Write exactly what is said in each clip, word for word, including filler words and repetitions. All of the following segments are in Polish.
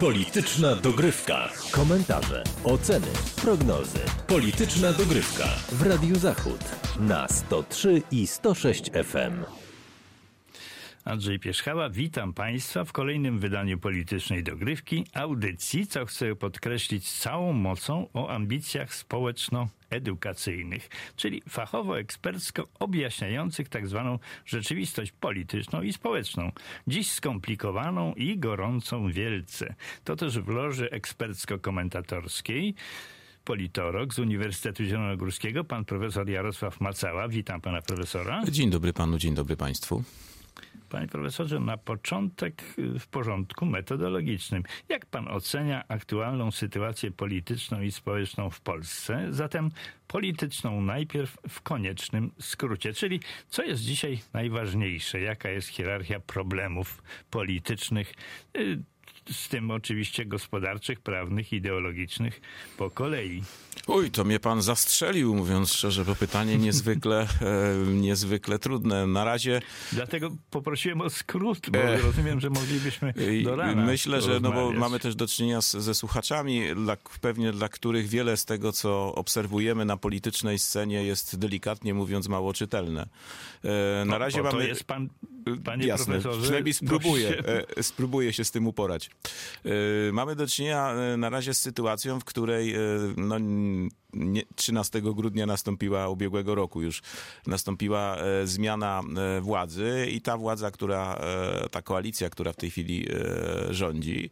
Polityczna dogrywka. Komentarze, oceny, prognozy. Polityczna dogrywka w Radiu Zachód na sto trzy i sto sześć F M. Andrzej Pierzchała, witam Państwa w kolejnym wydaniu Politycznej Dogrywki, audycji, co chcę podkreślić z całą mocą, o ambicjach społeczno-edukacyjnych, czyli fachowo-ekspercko objaśniających tak zwaną rzeczywistość polityczną i społeczną, dziś skomplikowaną i gorącą wielce. To też w loży ekspercko-komentatorskiej politolog z Uniwersytetu Zielonogórskiego, pan profesor Jarosław Macała. Witam pana profesora. Dzień dobry panu, dzień dobry państwu. Panie profesorze, na początek w porządku metodologicznym. Jak pan ocenia aktualną sytuację polityczną i społeczną w Polsce? Zatem polityczną najpierw w koniecznym skrócie, czyli co jest dzisiaj najważniejsze? Jaka jest hierarchia problemów politycznych, z tym oczywiście gospodarczych, prawnych, ideologicznych po kolei? Uj, to mnie pan zastrzelił, mówiąc szczerze, bo pytanie niezwykle, e, niezwykle trudne. Na razie... Dlatego poprosiłem o skrót, bo e, rozumiem, że moglibyśmy do rana. Myślę, że no bo mamy też do czynienia z, ze słuchaczami, dla, pewnie dla których wiele z tego, co obserwujemy na politycznej scenie, jest delikatnie mówiąc mało czytelne. E, na no, razie mamy... To jest pan, panie Jasne, profesorze... Przynajmniej spróbuję, się... E, spróbuję się z tym uporać. E, mamy do czynienia na razie z sytuacją, w której... E, no, trzynastego grudnia nastąpiła ubiegłego roku już, nastąpiła zmiana władzy i ta władza, która, ta koalicja, która w tej chwili rządzi,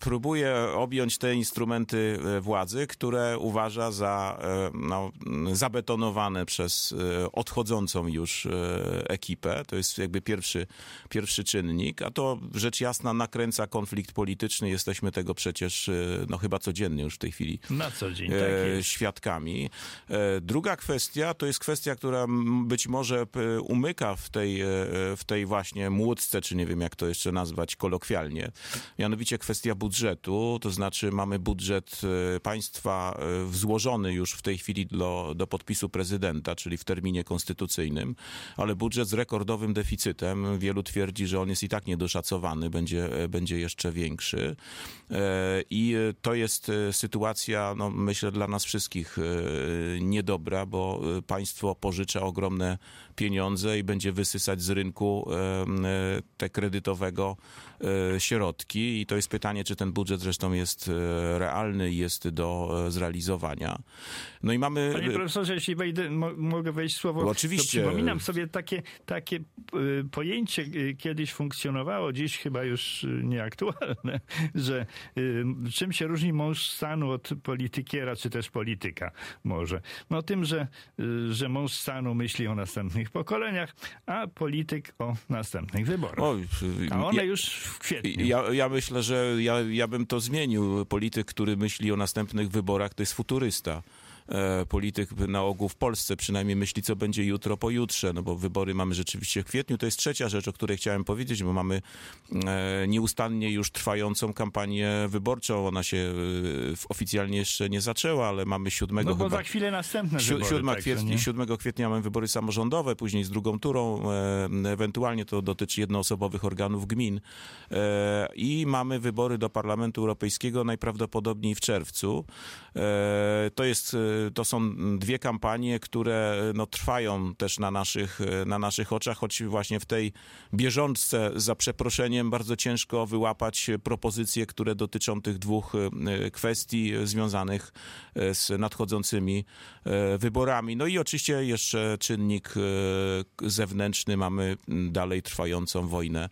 próbuje objąć te instrumenty władzy, które uważa za no, zabetonowane przez odchodzącą już ekipę. To jest jakby pierwszy, pierwszy czynnik, a to rzecz jasna nakręca konflikt polityczny. Jesteśmy tego przecież no, chyba codziennie już w tej chwili. Na co dzień. E, świadkami. E, druga kwestia to jest kwestia, która być może umyka w tej, w tej właśnie młotce, czy nie wiem jak to jeszcze nazwać kolokwialnie. Mianowicie kwestia budżetu, to znaczy mamy budżet państwa złożony już w tej chwili do, do podpisu prezydenta, czyli w terminie konstytucyjnym, ale budżet z rekordowym deficytem. Wielu twierdzi, że on jest i tak niedoszacowany, będzie, będzie jeszcze większy. E, I to jest sytuacja, no myślę, Myślę, dla nas wszystkich niedobra, bo państwo pożycza ogromne pieniądze i będzie wysysać z rynku te kredytowego środki. I to jest pytanie, czy ten budżet zresztą jest realny i jest do zrealizowania. No i mamy... Panie profesorze, jeśli wejdę, mo- mogę wejść w słowo. Oczywiście. Przypominam sobie takie, takie pojęcie kiedyś funkcjonowało, dziś chyba już nieaktualne, że czym się różni mąż stanu od polityki, czy też polityka może. No tym, że, że mąż stanu myśli o następnych pokoleniach, a polityk o następnych wyborach. O, a one ja, już w kwietniu. Ja, ja myślę, że ja, ja bym to zmienił. Polityk, który myśli o następnych wyborach, to jest futurysta. Polityk na ogół w Polsce przynajmniej myśli, co będzie jutro, pojutrze, no bo wybory mamy rzeczywiście w kwietniu. To jest trzecia rzecz, o której chciałem powiedzieć, bo mamy nieustannie już trwającą kampanię wyborczą. Ona się oficjalnie jeszcze nie zaczęła, ale mamy siódmego... No bo chyba... za chwilę następne wybory. siódmego, tak, kwietnia, siódmego kwietnia mamy wybory samorządowe, później z drugą turą, ewentualnie to dotyczy jednoosobowych organów gmin i mamy wybory do Parlamentu Europejskiego najprawdopodobniej w czerwcu. To jest... To są dwie kampanie, które no, trwają też na naszych, na naszych oczach, choć właśnie w tej bieżączce, za przeproszeniem, bardzo ciężko wyłapać propozycje, które dotyczą tych dwóch kwestii związanych z nadchodzącymi wyborami. No i oczywiście jeszcze czynnik zewnętrzny. Mamy dalej trwającą wojnę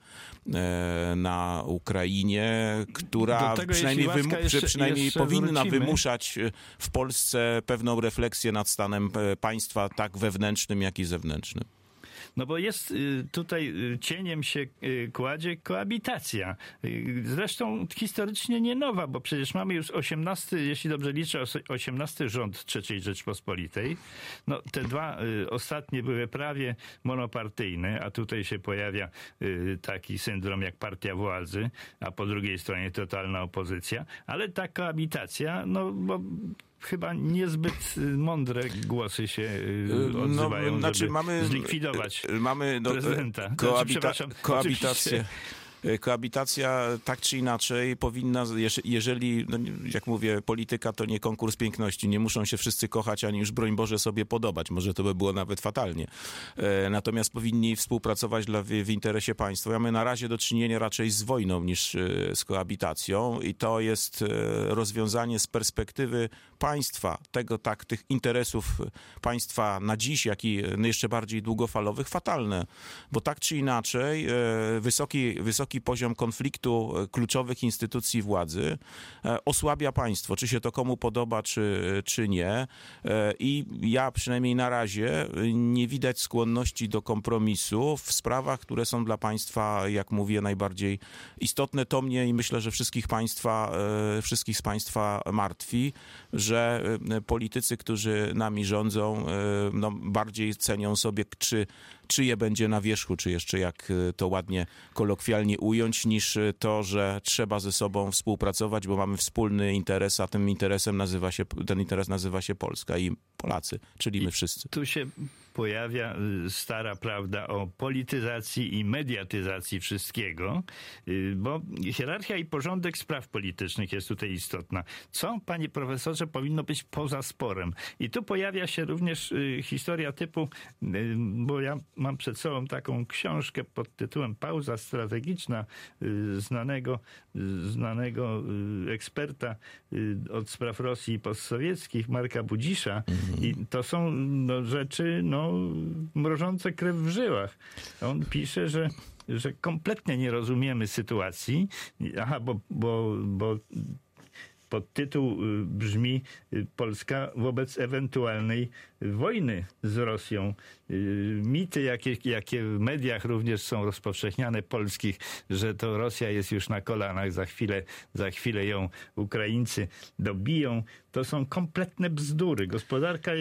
na Ukrainie, która tego, przynajmniej, wymu- jeszcze, przynajmniej jeszcze powinna wrócimy. wymuszać w Polsce pewną refleksję nad stanem państwa, tak wewnętrznym, jak i zewnętrznym. No bo jest tutaj, cieniem się kładzie koabitacja. Zresztą historycznie nie nowa, bo przecież mamy już osiemnasty, jeśli dobrze liczę, osiemnasty rząd trzeciej Rzeczpospolitej. No te dwa ostatnie były prawie monopartyjne, a tutaj się pojawia taki syndrom jak partia władzy, a po drugiej stronie totalna opozycja. Ale ta koabitacja, no bo... Chyba niezbyt mądre głosy się odzywają, no, znaczy, żeby mamy, zlikwidować mamy, no, prezydenta. Koabita- znaczy, przepraszam, koabitację. Koabitacja tak czy inaczej powinna, jeżeli, no, jak mówię, polityka to nie konkurs piękności, nie muszą się wszyscy kochać, ani już broń Boże sobie podobać, może to by było nawet fatalnie. Natomiast powinni współpracować dla, w interesie państwa. Mamy na razie do czynienia raczej z wojną niż z koabitacją i to jest rozwiązanie z perspektywy państwa, tego tak, tych interesów państwa na dziś, jak i jeszcze bardziej długofalowych, fatalne. Bo tak czy inaczej wysoki, wysoki poziom konfliktu kluczowych instytucji władzy osłabia państwo, czy się to komu podoba, czy, czy nie. I ja przynajmniej na razie nie widać skłonności do kompromisu w sprawach, które są dla państwa, jak mówię, najbardziej istotne. To mnie i myślę, że wszystkich państwa, wszystkich z państwa martwi, że politycy, którzy nami rządzą, no, bardziej cenią sobie, czy, czy je będzie na wierzchu, czy jeszcze jak to ładnie, kolokwialnie ująć, niż to, że trzeba ze sobą współpracować, bo mamy wspólny interes, a tym interesem nazywa się, ten interes nazywa się Polska i Polacy, czyli my I wszyscy. Tu się pojawia stara prawda o polityzacji i mediatyzacji wszystkiego, bo hierarchia i porządek spraw politycznych jest tutaj istotna. Co, panie profesorze, powinno być poza sporem? I tu pojawia się również historia typu, bo ja mam przed sobą taką książkę pod tytułem Pauza strategiczna znanego, znanego eksperta od spraw Rosji postsowieckich, Marka Budzisza. Mhm. I to są no, rzeczy no, mrożące krew w żyłach. On pisze, że że kompletnie nie rozumiemy sytuacji. Aha, bo, bo, bo podtytuł brzmi Polska wobec ewentualnej wojny z Rosją. Mity, jakie, jakie w mediach również są rozpowszechniane polskich, że to Rosja jest już na kolanach, za chwilę, za chwilę ją Ukraińcy dobiją. To są kompletne bzdury. Gospodarka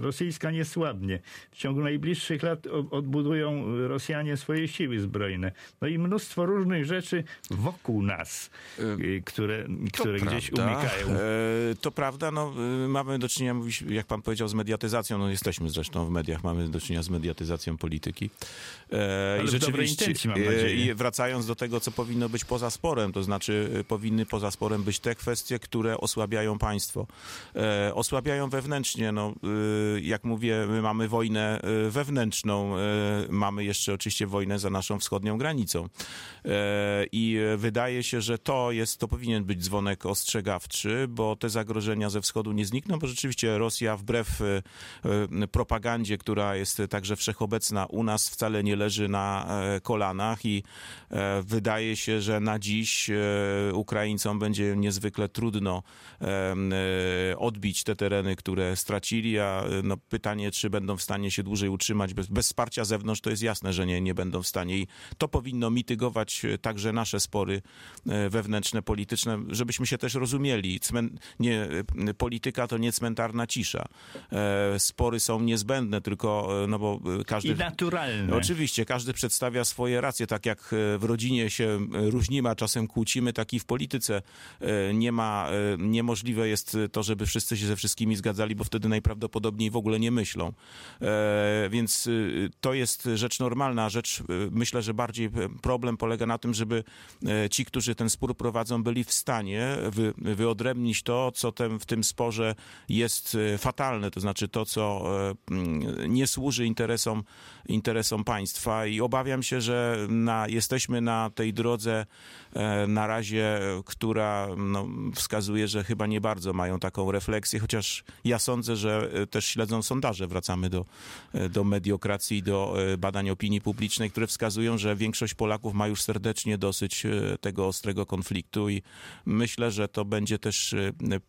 rosyjska nie słabnie. W ciągu najbliższych lat odbudują Rosjanie swoje siły zbrojne. No i mnóstwo różnych rzeczy wokół nas, które, które gdzieś prawda. umykają. E, to prawda, no mamy do czynienia, jak pan powiedział, z mediatyzacją. No jesteśmy zresztą w mediach, mamy do czynienia z mediatyzacją polityki. E, Ale i rzeczywiście, intencji, mam nadzieję. E, wracając do tego, co powinno być poza sporem, to znaczy powinny poza sporem być te kwestie, które osłabiają państwo. E, osłabiają wewnętrznie, no e, jak mówię, my mamy wojnę wewnętrzną, e, mamy jeszcze oczywiście wojnę za naszą wschodnią granicą. E, I wydaje się, że to jest, to powinien być dzwonek ostrzegawczy, bo te zagrożenia ze wschodu nie znikną, bo rzeczywiście Rosja wbrew e, propagandzie, która jest także wszechobecna u nas, wcale nie leży na e, kolanach i e, wydaje się, że na dziś e, Ukraińcom będzie niezwykle trudno e, odbić te tereny, które stracili, a no, pytanie, czy będą w stanie się dłużej utrzymać. Bez, bez wsparcia zewnątrz to jest jasne, że nie, nie będą w stanie i to powinno mitygować także nasze spory wewnętrzne, polityczne, żebyśmy się też rozumieli. Cmen, nie, polityka to nie cmentarna cisza. Spory są niezbędne, tylko no bo każdy... I naturalne. Oczywiście, każdy przedstawia swoje racje, tak jak w rodzinie się różnimy, a czasem kłócimy, tak i w polityce nie ma niemożliwości jest to, żeby wszyscy się ze wszystkimi zgadzali, bo wtedy najprawdopodobniej w ogóle nie myślą. E, więc to jest rzecz normalna. Rzecz, myślę, że bardziej problem polega na tym, żeby ci, którzy ten spór prowadzą, byli w stanie wy, wyodrębnić to, co ten, w tym sporze jest fatalne, to znaczy to, co nie służy interesom, interesom państwa i obawiam się, że na, jesteśmy na tej drodze na razie, która no, wskazuje, że chyba nie bardzo mają taką refleksję, chociaż ja sądzę, że też śledzą sondaże. Wracamy do, do mediokracji i do badań opinii publicznej, które wskazują, że większość Polaków ma już serdecznie dosyć tego ostrego konfliktu i myślę, że to będzie też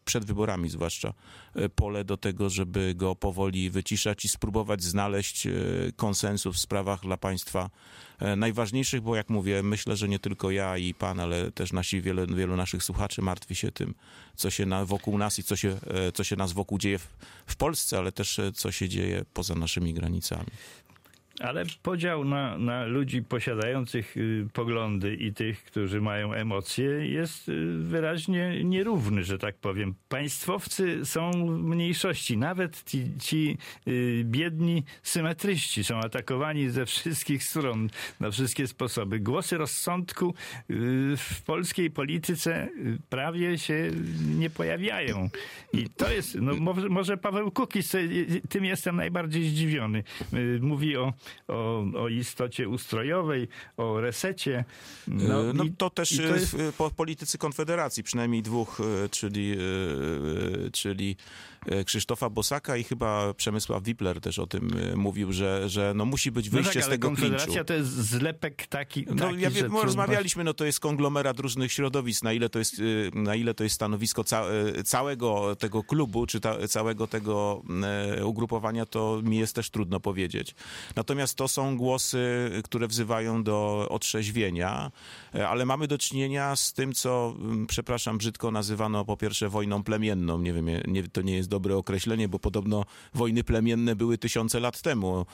przed wyborami zwłaszcza pole do tego, żeby go powoli wyciszać i spróbować znaleźć konsensus w sprawach dla państwa najważniejszych, bo jak mówię, myślę, że nie tylko ja i pan, ale też nasi wielu, wielu naszych słuchaczy martwi się tym, co się na, wokół nas i co się, co się nas wokół dzieje w, w Polsce, ale też co się dzieje poza naszymi granicami. Ale podział na, na ludzi posiadających poglądy i tych, którzy mają emocje, jest wyraźnie nierówny, że tak powiem. Państwowcy są w mniejszości. Nawet ci, ci biedni symetryści są atakowani ze wszystkich stron, na wszystkie sposoby. Głosy rozsądku w polskiej polityce prawie się nie pojawiają. I to jest, no może Paweł Kukiz, tym jestem najbardziej zdziwiony. Mówi o O, o istocie ustrojowej, o resecie. No, no i, to też to jest... po politycy Konfederacji, przynajmniej dwóch, czyli, czyli Krzysztofa Bosaka i chyba Przemysław Wipler też o tym mówił, że, że no musi być wyjście no tak, z tego klinczu. Konfederacja to jest zlepek taki, taki no, ja wiem, że... Rozmawialiśmy, no to jest konglomerat różnych środowisk, na ile to jest, na ile to jest stanowisko ca- całego tego klubu, czy ta, całego tego ugrupowania, to mi jest też trudno powiedzieć. Natomiast to są głosy, które wzywają do otrzeźwienia, ale mamy do czynienia z tym, co, przepraszam, brzydko nazywano po pierwsze wojną plemienną. Nie wiem, nie, to nie jest dobre określenie, bo podobno wojny plemienne były tysiące lat temu.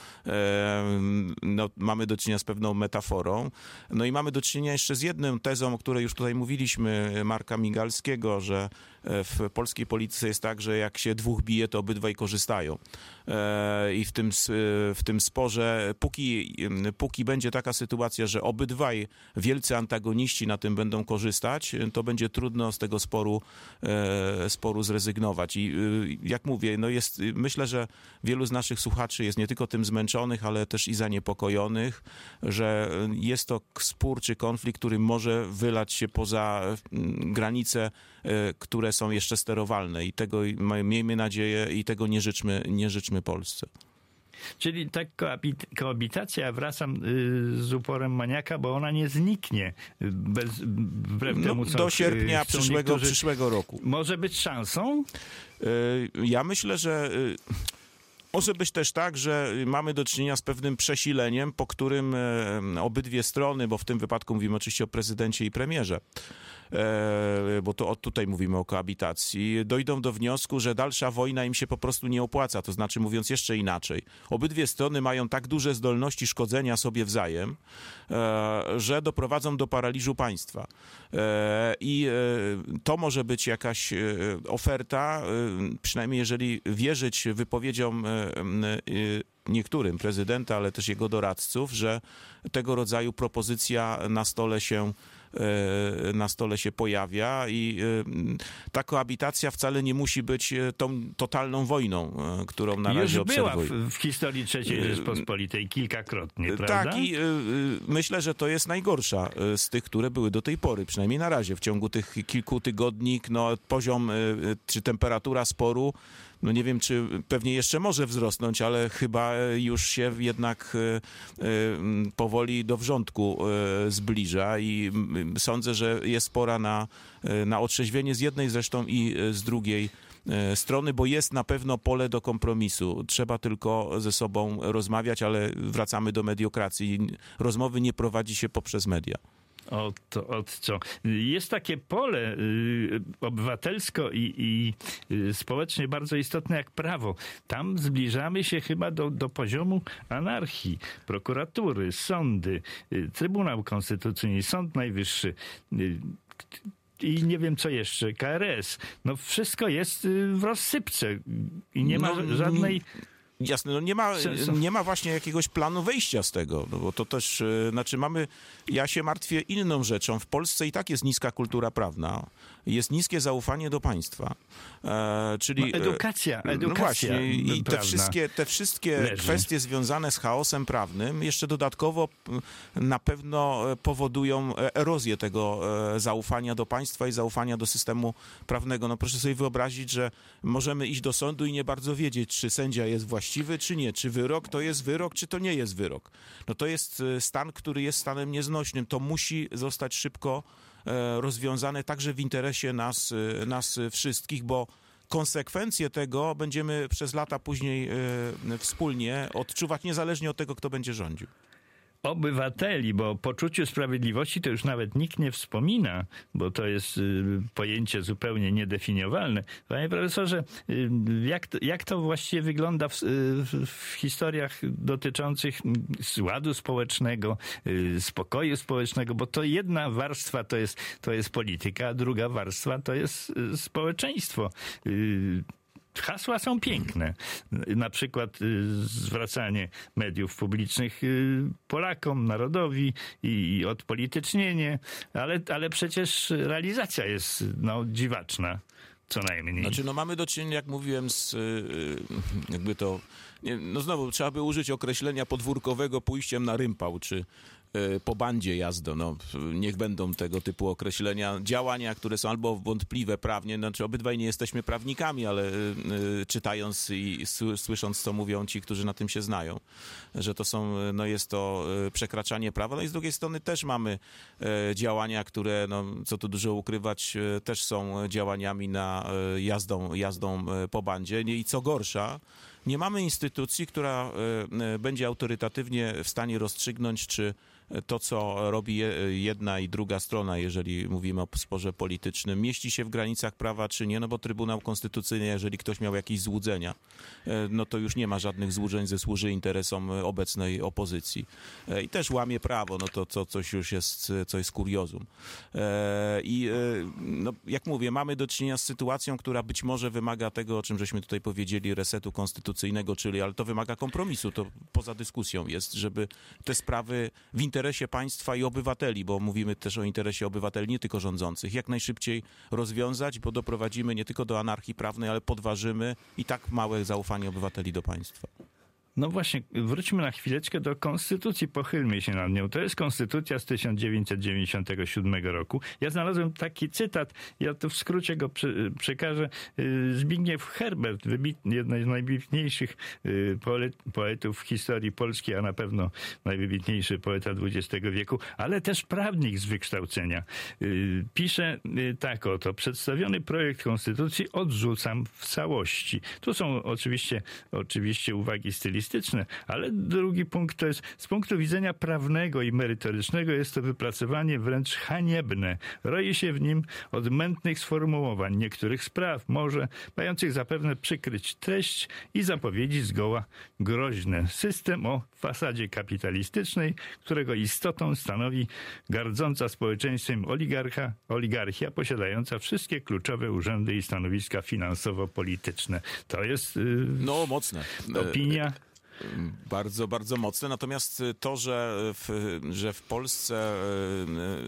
No, mamy do czynienia z pewną metaforą. No i mamy do czynienia jeszcze z jedną tezą, o której już tutaj mówiliśmy, Marka Migalskiego, że w polskiej polityce jest tak, że jak się dwóch bije, to obydwaj korzystają. I w tym, w tym sporze, póki, póki będzie taka sytuacja, że obydwaj wielcy antagoniści na tym będą korzystać, to będzie trudno z tego sporu, sporu zrezygnować. I jak mówię, no jest, myślę, że wielu z naszych słuchaczy jest nie tylko tym zmęczonych, ale też i zaniepokojonych, że jest to spór czy konflikt, który może wylać się poza granice, które są jeszcze sterowalne i tego, miejmy nadzieję, i tego nie życzmy, nie życzmy Polsce. Czyli ta koabitacja, wracam z uporem maniaka, bo ona nie zniknie bez, wbrew no, temu, co do sierpnia przyszłego, przyszłego roku. Może być szansą? Ja myślę, że... Może być też tak, że mamy do czynienia z pewnym przesileniem, po którym obydwie strony, bo w tym wypadku mówimy oczywiście o prezydencie i premierze, bo to od tutaj mówimy o koabitacji, dojdą do wniosku, że dalsza wojna im się po prostu nie opłaca. To znaczy, mówiąc jeszcze inaczej, obydwie strony mają tak duże zdolności szkodzenia sobie wzajem, że doprowadzą do paraliżu państwa. I to może być jakaś oferta, przynajmniej jeżeli wierzyć wypowiedziom niektórym prezydenta, ale też jego doradców, że tego rodzaju propozycja na stole się na stole się pojawia i ta koabitacja wcale nie musi być tą totalną wojną, którą na razie obserwuję. Już była w, w historii trzeciej Rzeczpospolitej kilkakrotnie, prawda? Tak i myślę, że to jest najgorsza z tych, które były do tej pory, przynajmniej na razie. W ciągu tych kilku tygodni no, poziom czy temperatura sporu, no nie wiem, czy pewnie jeszcze może wzrosnąć, ale chyba już się jednak powoli do wrzątku zbliża i sądzę, że jest pora na, na otrzeźwienie z jednej zresztą i z drugiej strony, bo jest na pewno pole do kompromisu. Trzeba tylko ze sobą rozmawiać, ale wracamy do mediokracji. Rozmowy nie prowadzi się poprzez media. Od, od co? Jest takie pole y, obywatelsko i, i y, społecznie bardzo istotne jak prawo. Tam zbliżamy się chyba do, do poziomu anarchii. Prokuratury, sądy, y, Trybunał Konstytucyjny, Sąd Najwyższy. Y, I nie wiem co jeszcze, K R S. No wszystko jest w rozsypce i nie ma no, żadnej... Jasne, no nie ma, nie ma właśnie jakiegoś planu wyjścia z tego, no bo to też, znaczy mamy, ja się martwię inną rzeczą, w Polsce i tak jest niska kultura prawna, jest niskie zaufanie do państwa, e, czyli... No edukacja, edukacja no właśnie, i te wszystkie, te wszystkie kwestie związane z chaosem prawnym jeszcze dodatkowo na pewno powodują erozję tego zaufania do państwa i zaufania do systemu prawnego. No proszę sobie wyobrazić, że możemy iść do sądu i nie bardzo wiedzieć, czy sędzia jest właściwy, Właściwy czy nie? Czy wyrok to jest wyrok, czy to nie jest wyrok? No to jest stan, który jest stanem nieznośnym. To musi zostać szybko rozwiązane także w interesie nas, nas wszystkich, bo konsekwencje tego będziemy przez lata później wspólnie odczuwać, niezależnie od tego, kto będzie rządził. obywateli, bo o poczuciu sprawiedliwości to już nawet nikt nie wspomina, bo to jest pojęcie zupełnie niedefiniowalne. Panie profesorze, jak to, jak to właściwie wygląda w, w historiach dotyczących ładu społecznego, spokoju społecznego, bo to jedna warstwa to jest, to jest polityka, a druga warstwa to jest społeczeństwo. Hasła są piękne. Na przykład zwracanie mediów publicznych Polakom, narodowi i odpolitycznienie, ale, ale przecież realizacja jest no, dziwaczna. Co najmniej. Znaczy, no mamy do czynienia, jak mówiłem, z jakby to, nie, no znowu trzeba by użyć określenia podwórkowego pójściem na rympał, czy y, po bandzie jazdo, no niech będą tego typu określenia, działania, które są albo wątpliwe prawnie, znaczy obydwaj nie jesteśmy prawnikami, ale y, czytając i słysząc, co mówią ci, którzy na tym się znają, że to są, no jest to przekraczanie prawa, no i z drugiej strony też mamy y, działania, które, no co tu dużo ukrywać, y, też są działaniami na Jazdą, jazdą po bandzie i co gorsza, nie mamy instytucji, która będzie autorytatywnie w stanie rozstrzygnąć, czy to, co robi jedna i druga strona, jeżeli mówimy o sporze politycznym, mieści się w granicach prawa, czy nie, no bo Trybunał Konstytucyjny, jeżeli ktoś miał jakieś złudzenia, no to już nie ma żadnych złudzeń, ze służy interesom obecnej opozycji. I też łamie prawo, no to, to coś już jest, co jest kuriozum. I no, jak mówię, mamy do czynienia z sytuacją, która być może wymaga tego, o czym żeśmy tutaj powiedzieli, resetu konstytucyjnego, czyli, ale to wymaga kompromisu, to poza dyskusją jest, żeby te sprawy w interesie interesie państwa i obywateli, bo mówimy też o interesie obywateli, nie tylko rządzących, jak najszybciej rozwiązać, bo doprowadzimy nie tylko do anarchii prawnej, ale podważymy i tak małe zaufanie obywateli do państwa. No właśnie, wróćmy na chwileczkę do konstytucji, pochylmy się nad nią. To jest konstytucja z tysiąc dziewięćset dziewięćdziesiątego siódmego roku. Ja znalazłem taki cytat, ja to w skrócie go przekażę. Zbigniew Herbert, wybitny, jeden z najwybitniejszych poetów w historii Polski, a na pewno najwybitniejszy poeta dwudziestego wieku, ale też prawnik z wykształcenia. Pisze tak oto: przedstawiony projekt konstytucji odrzucam w całości. Tu są oczywiście, oczywiście uwagi stylistyczne, ale drugi punkt to jest, z punktu widzenia prawnego i merytorycznego jest to wypracowanie wręcz haniebne. Roi się w nim odmętnych sformułowań niektórych spraw, może mających zapewne przykryć treść i zapowiedzi zgoła groźne. System o fasadzie kapitalistycznej, którego istotą stanowi gardząca społeczeństwem oligarcha, oligarchia posiadająca wszystkie kluczowe urzędy i stanowiska finansowo-polityczne. To jest yy, no, mocne. Opinia bardzo, bardzo mocne. Natomiast to, że w, że w Polsce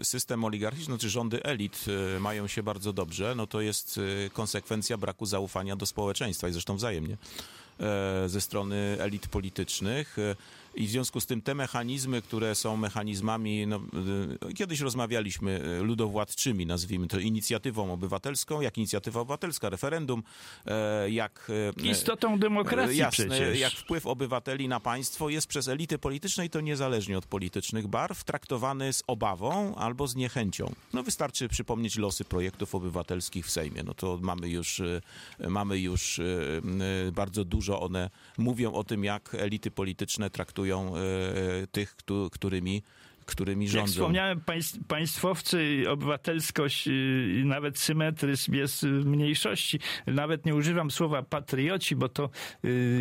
system oligarchiczny, czy rządy elit mają się bardzo dobrze, no to jest konsekwencja braku zaufania do społeczeństwa i zresztą wzajemnie ze strony elit politycznych. I w związku z tym te mechanizmy, które są mechanizmami, no, kiedyś rozmawialiśmy, ludowładczymi, nazwijmy to, inicjatywą obywatelską, jak inicjatywa obywatelska, referendum, jak... Istotą demokracji jasne, przecież. Jak wpływ obywateli na państwo jest przez elity polityczne i to niezależnie od politycznych barw, traktowany z obawą albo z niechęcią. No wystarczy przypomnieć losy projektów obywatelskich w Sejmie. No to mamy już, mamy już bardzo dużo, one mówią o tym, jak elity polityczne traktują tych, którymi, którymi rządzą. Jak wspomniałem, państwowcy, obywatelskość, nawet symetryzm jest w mniejszości. Nawet nie używam słowa patrioci, bo to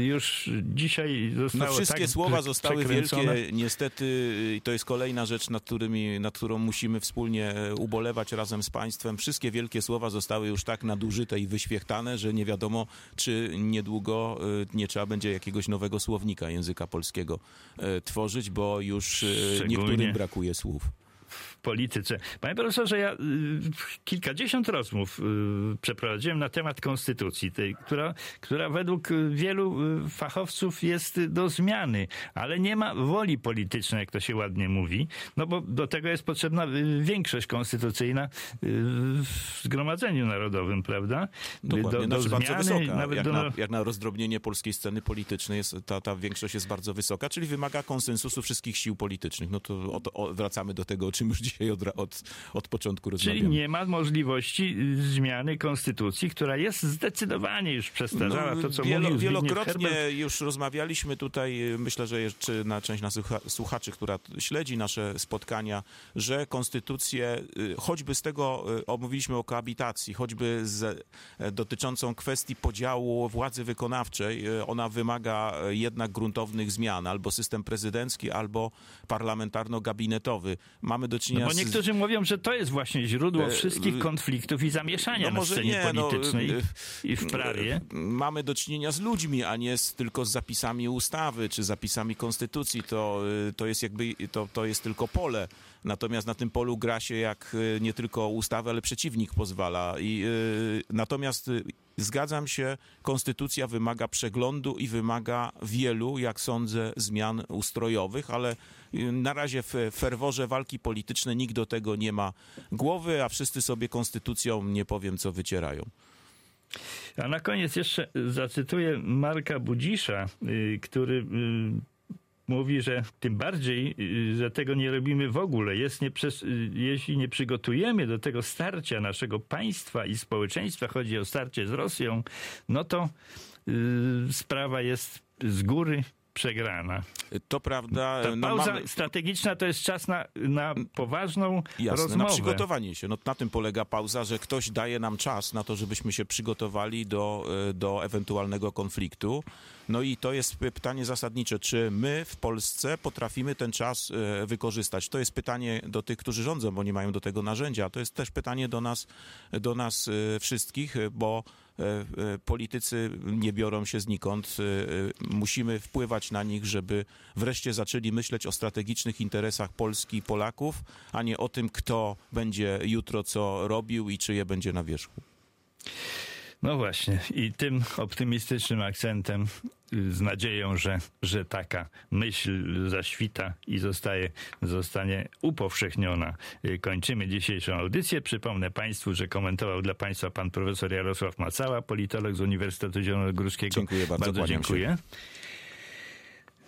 już dzisiaj zostało tak. No wszystkie tak słowa zostały wielkie. Niestety i to jest kolejna rzecz, nad, którymi, nad którą musimy wspólnie ubolewać razem z państwem. Wszystkie wielkie słowa zostały już tak nadużyte i wyświechtane, że nie wiadomo, czy niedługo nie trzeba będzie jakiegoś nowego słownika języka polskiego tworzyć, bo już niektórym brakuje słów. Polityce. Panie profesorze, ja kilkadziesiąt rozmów przeprowadziłem na temat konstytucji, tej, która, która według wielu fachowców jest do zmiany, ale nie ma woli politycznej, jak to się ładnie mówi, no bo do tego jest potrzebna większość konstytucyjna w Zgromadzeniu Narodowym, prawda? Dokładnie, do, do zmiany, bardzo wysoka. Nawet jak, do... na, jak na rozdrobnienie polskiej sceny politycznej jest, ta, ta większość jest bardzo wysoka, czyli wymaga konsensusu wszystkich sił politycznych. No to o, o, wracamy do tego, o czym już dzisiaj od, od, od początku rozmawiamy. Czyli nie ma możliwości zmiany konstytucji, która jest zdecydowanie już przestarzała, no, to co wielo, mówił Wielokrotnie Herbert. Już rozmawialiśmy tutaj, myślę, że jeszcze na część naszych słuchaczy, która śledzi nasze spotkania, że konstytucje, choćby z tego, omówiliśmy o koabitacji, choćby z, dotyczącą kwestii podziału władzy wykonawczej, ona wymaga jednak gruntownych zmian, albo system prezydencki, albo parlamentarno-gabinetowy. Mamy do czynienia no bo niektórzy z... mówią, że to jest właśnie źródło wszystkich konfliktów i zamieszania no na może scenie nie, politycznej no, i w prawie. Mamy do czynienia z ludźmi, a nie z, tylko z zapisami ustawy, czy zapisami konstytucji. To, to jest jakby, to, to jest tylko pole. Natomiast na tym polu gra się jak nie tylko ustawę, ale przeciwnik pozwala. I, y, natomiast zgadzam się, konstytucja wymaga przeglądu i wymaga wielu, jak sądzę, zmian ustrojowych, ale na razie w ferworze walki politycznej nikt do tego nie ma głowy, a wszyscy sobie konstytucją, nie powiem co, wycierają. A na koniec jeszcze zacytuję Marka Budzisza, który mówi, że tym bardziej, że tego nie robimy w ogóle. Jest nie przez, jeśli nie przygotujemy do tego starcia naszego państwa i społeczeństwa, chodzi o starcie z Rosją, no to yy, sprawa jest z góry przegrana. To prawda. Ta no pauza mamy... strategiczna to jest czas na, na poważną Jasne, rozmowę. Na przygotowanie się. No, na tym polega pauza, że ktoś daje nam czas na to, żebyśmy się przygotowali do, do ewentualnego konfliktu. No i to jest pytanie zasadnicze. Czy my w Polsce potrafimy ten czas wykorzystać? To jest pytanie do tych, którzy rządzą, bo nie mają do tego narzędzia. To jest też pytanie do nas, do nas wszystkich, bo politycy nie biorą się znikąd. Musimy wpływać na nich, żeby wreszcie zaczęli myśleć o strategicznych interesach Polski i Polaków, a nie o tym, kto będzie jutro co robił i czyje będzie na wierzchu. No właśnie. I tym optymistycznym akcentem, z nadzieją, że, że taka myśl zaświta i zostaje, zostanie upowszechniona. Kończymy dzisiejszą audycję. Przypomnę Państwu, że komentował dla Państwa pan profesor Jarosław Macała, politolog z Uniwersytetu Zielonogórskiego. Dziękuję bardzo. Bardzo dziękuję.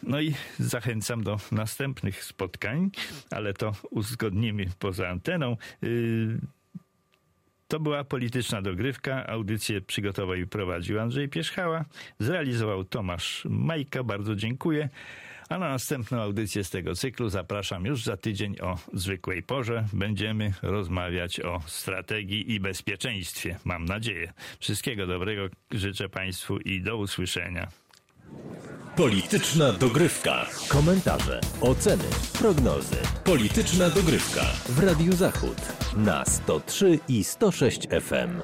No i zachęcam do następnych spotkań, ale to uzgodnimy poza anteną. To była Polityczna Dogrywka. Audycję przygotował i prowadził Andrzej Pierzchała. Zrealizował Tomasz Majka. Bardzo dziękuję. A na następną audycję z tego cyklu zapraszam już za tydzień o zwykłej porze. Będziemy rozmawiać o strategii i bezpieczeństwie. Mam nadzieję. Wszystkiego dobrego życzę Państwu i do usłyszenia. Polityczna Dogrywka. Komentarze, oceny, prognozy. Polityczna Dogrywka w Radiu Zachód na sto trzy i sto sześć F M.